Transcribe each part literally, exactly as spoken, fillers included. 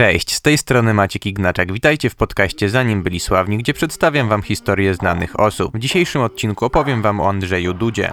Cześć, z tej strony Maciek Ignaczak. Witajcie w podcaście Zanim Byli Sławni, gdzie przedstawiam wam historię znanych osób. W dzisiejszym odcinku opowiem wam o Andrzeju Dudzie.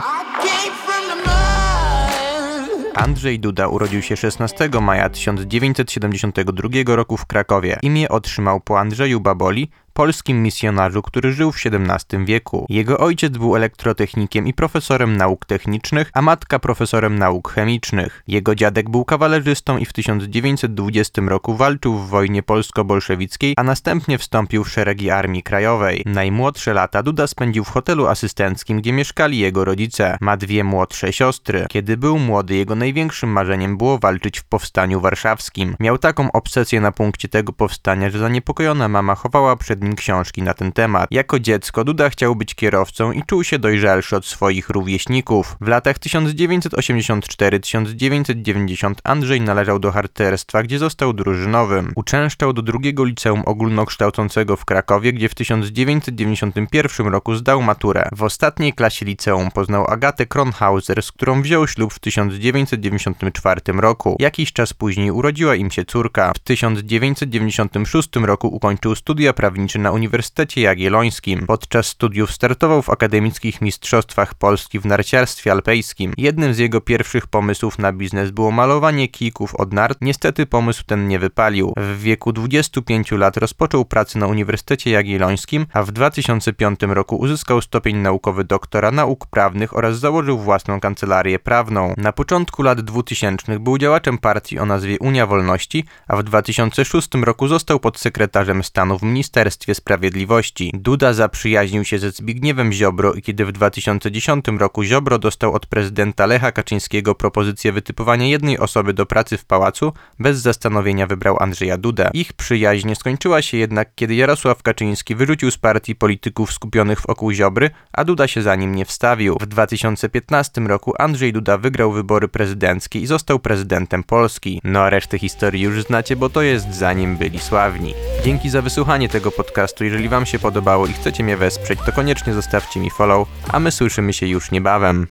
Andrzej Duda urodził się szesnastego maja tysiąc dziewięćset siedemdziesiątego drugiego roku w Krakowie. Imię otrzymał po Andrzeju Baboli, polskim misjonarzu, który żył w siedemnastym wieku. Jego ojciec był elektrotechnikiem i profesorem nauk technicznych, a matka profesorem nauk chemicznych. Jego dziadek był kawalerzystą i w tysiąc dziewięćset dwudziestym roku walczył w wojnie polsko-bolszewickiej, a następnie wstąpił w szeregi Armii Krajowej. Najmłodsze lata Duda spędził w hotelu asystenckim, gdzie mieszkali jego rodzice. Ma dwie młodsze siostry. Kiedy był młody, jego największym marzeniem było walczyć w powstaniu warszawskim. Miał taką obsesję na punkcie tego powstania, że zaniepokojona mama chowała przed nim książki na ten temat. Jako dziecko Duda chciał być kierowcą i czuł się dojrzalszy od swoich rówieśników. W latach tysiąc dziewięćset osiemdziesiątym czwartym do tysiąc dziewięćset dziewięćdziesiątego Andrzej należał do harcerstwa, gdzie został drużynowym. Uczęszczał do drugiego liceum ogólnokształcącego w Krakowie, gdzie w tysiąc dziewięćset dziewięćdziesiątym pierwszym roku zdał maturę. W ostatniej klasie liceum poznał Agatę Kronhauser, z którą wziął ślub w tysiąc dziewięćset dziewięćdziesiątym czwartym roku. Jakiś czas później urodziła im się córka. W tysiąc dziewięćset dziewięćdziesiątym szóstym roku ukończył studia prawnicze na Uniwersytecie Jagiellońskim. Podczas studiów startował w Akademickich Mistrzostwach Polski w narciarstwie alpejskim. Jednym z jego pierwszych pomysłów na biznes było malowanie kijków od nart. Niestety pomysł ten nie wypalił. W wieku dwudziestu pięciu lat rozpoczął pracę na Uniwersytecie Jagiellońskim, a w dwa tysiące piątym roku uzyskał stopień naukowy doktora nauk prawnych oraz założył własną kancelarię prawną. Na początku lat dwutysięcznych był działaczem partii o nazwie Unia Wolności, a w dwa tysiące szóstym roku został podsekretarzem stanu w Ministerstwie Sprawiedliwości. Duda zaprzyjaźnił się ze Zbigniewem Ziobro i kiedy w dwa tysiące dziesiątym roku Ziobro dostał od prezydenta Lecha Kaczyńskiego propozycję wytypowania jednej osoby do pracy w pałacu, bez zastanowienia wybrał Andrzeja Dudę. Ich przyjaźń skończyła się jednak, kiedy Jarosław Kaczyński wyrzucił z partii polityków skupionych wokół Ziobry, a Duda się za nim nie wstawił. W dwa tysiące piętnastym roku Andrzej Duda wygrał wybory prezydenckie i został prezydentem Polski. No a resztę historii już znacie, bo to jest Zanim Byli Sławni. Dzięki za wysłuchanie tego podcastu. Jeżeli wam się podobało i chcecie mnie wesprzeć, to koniecznie zostawcie mi follow, a my słyszymy się już niebawem.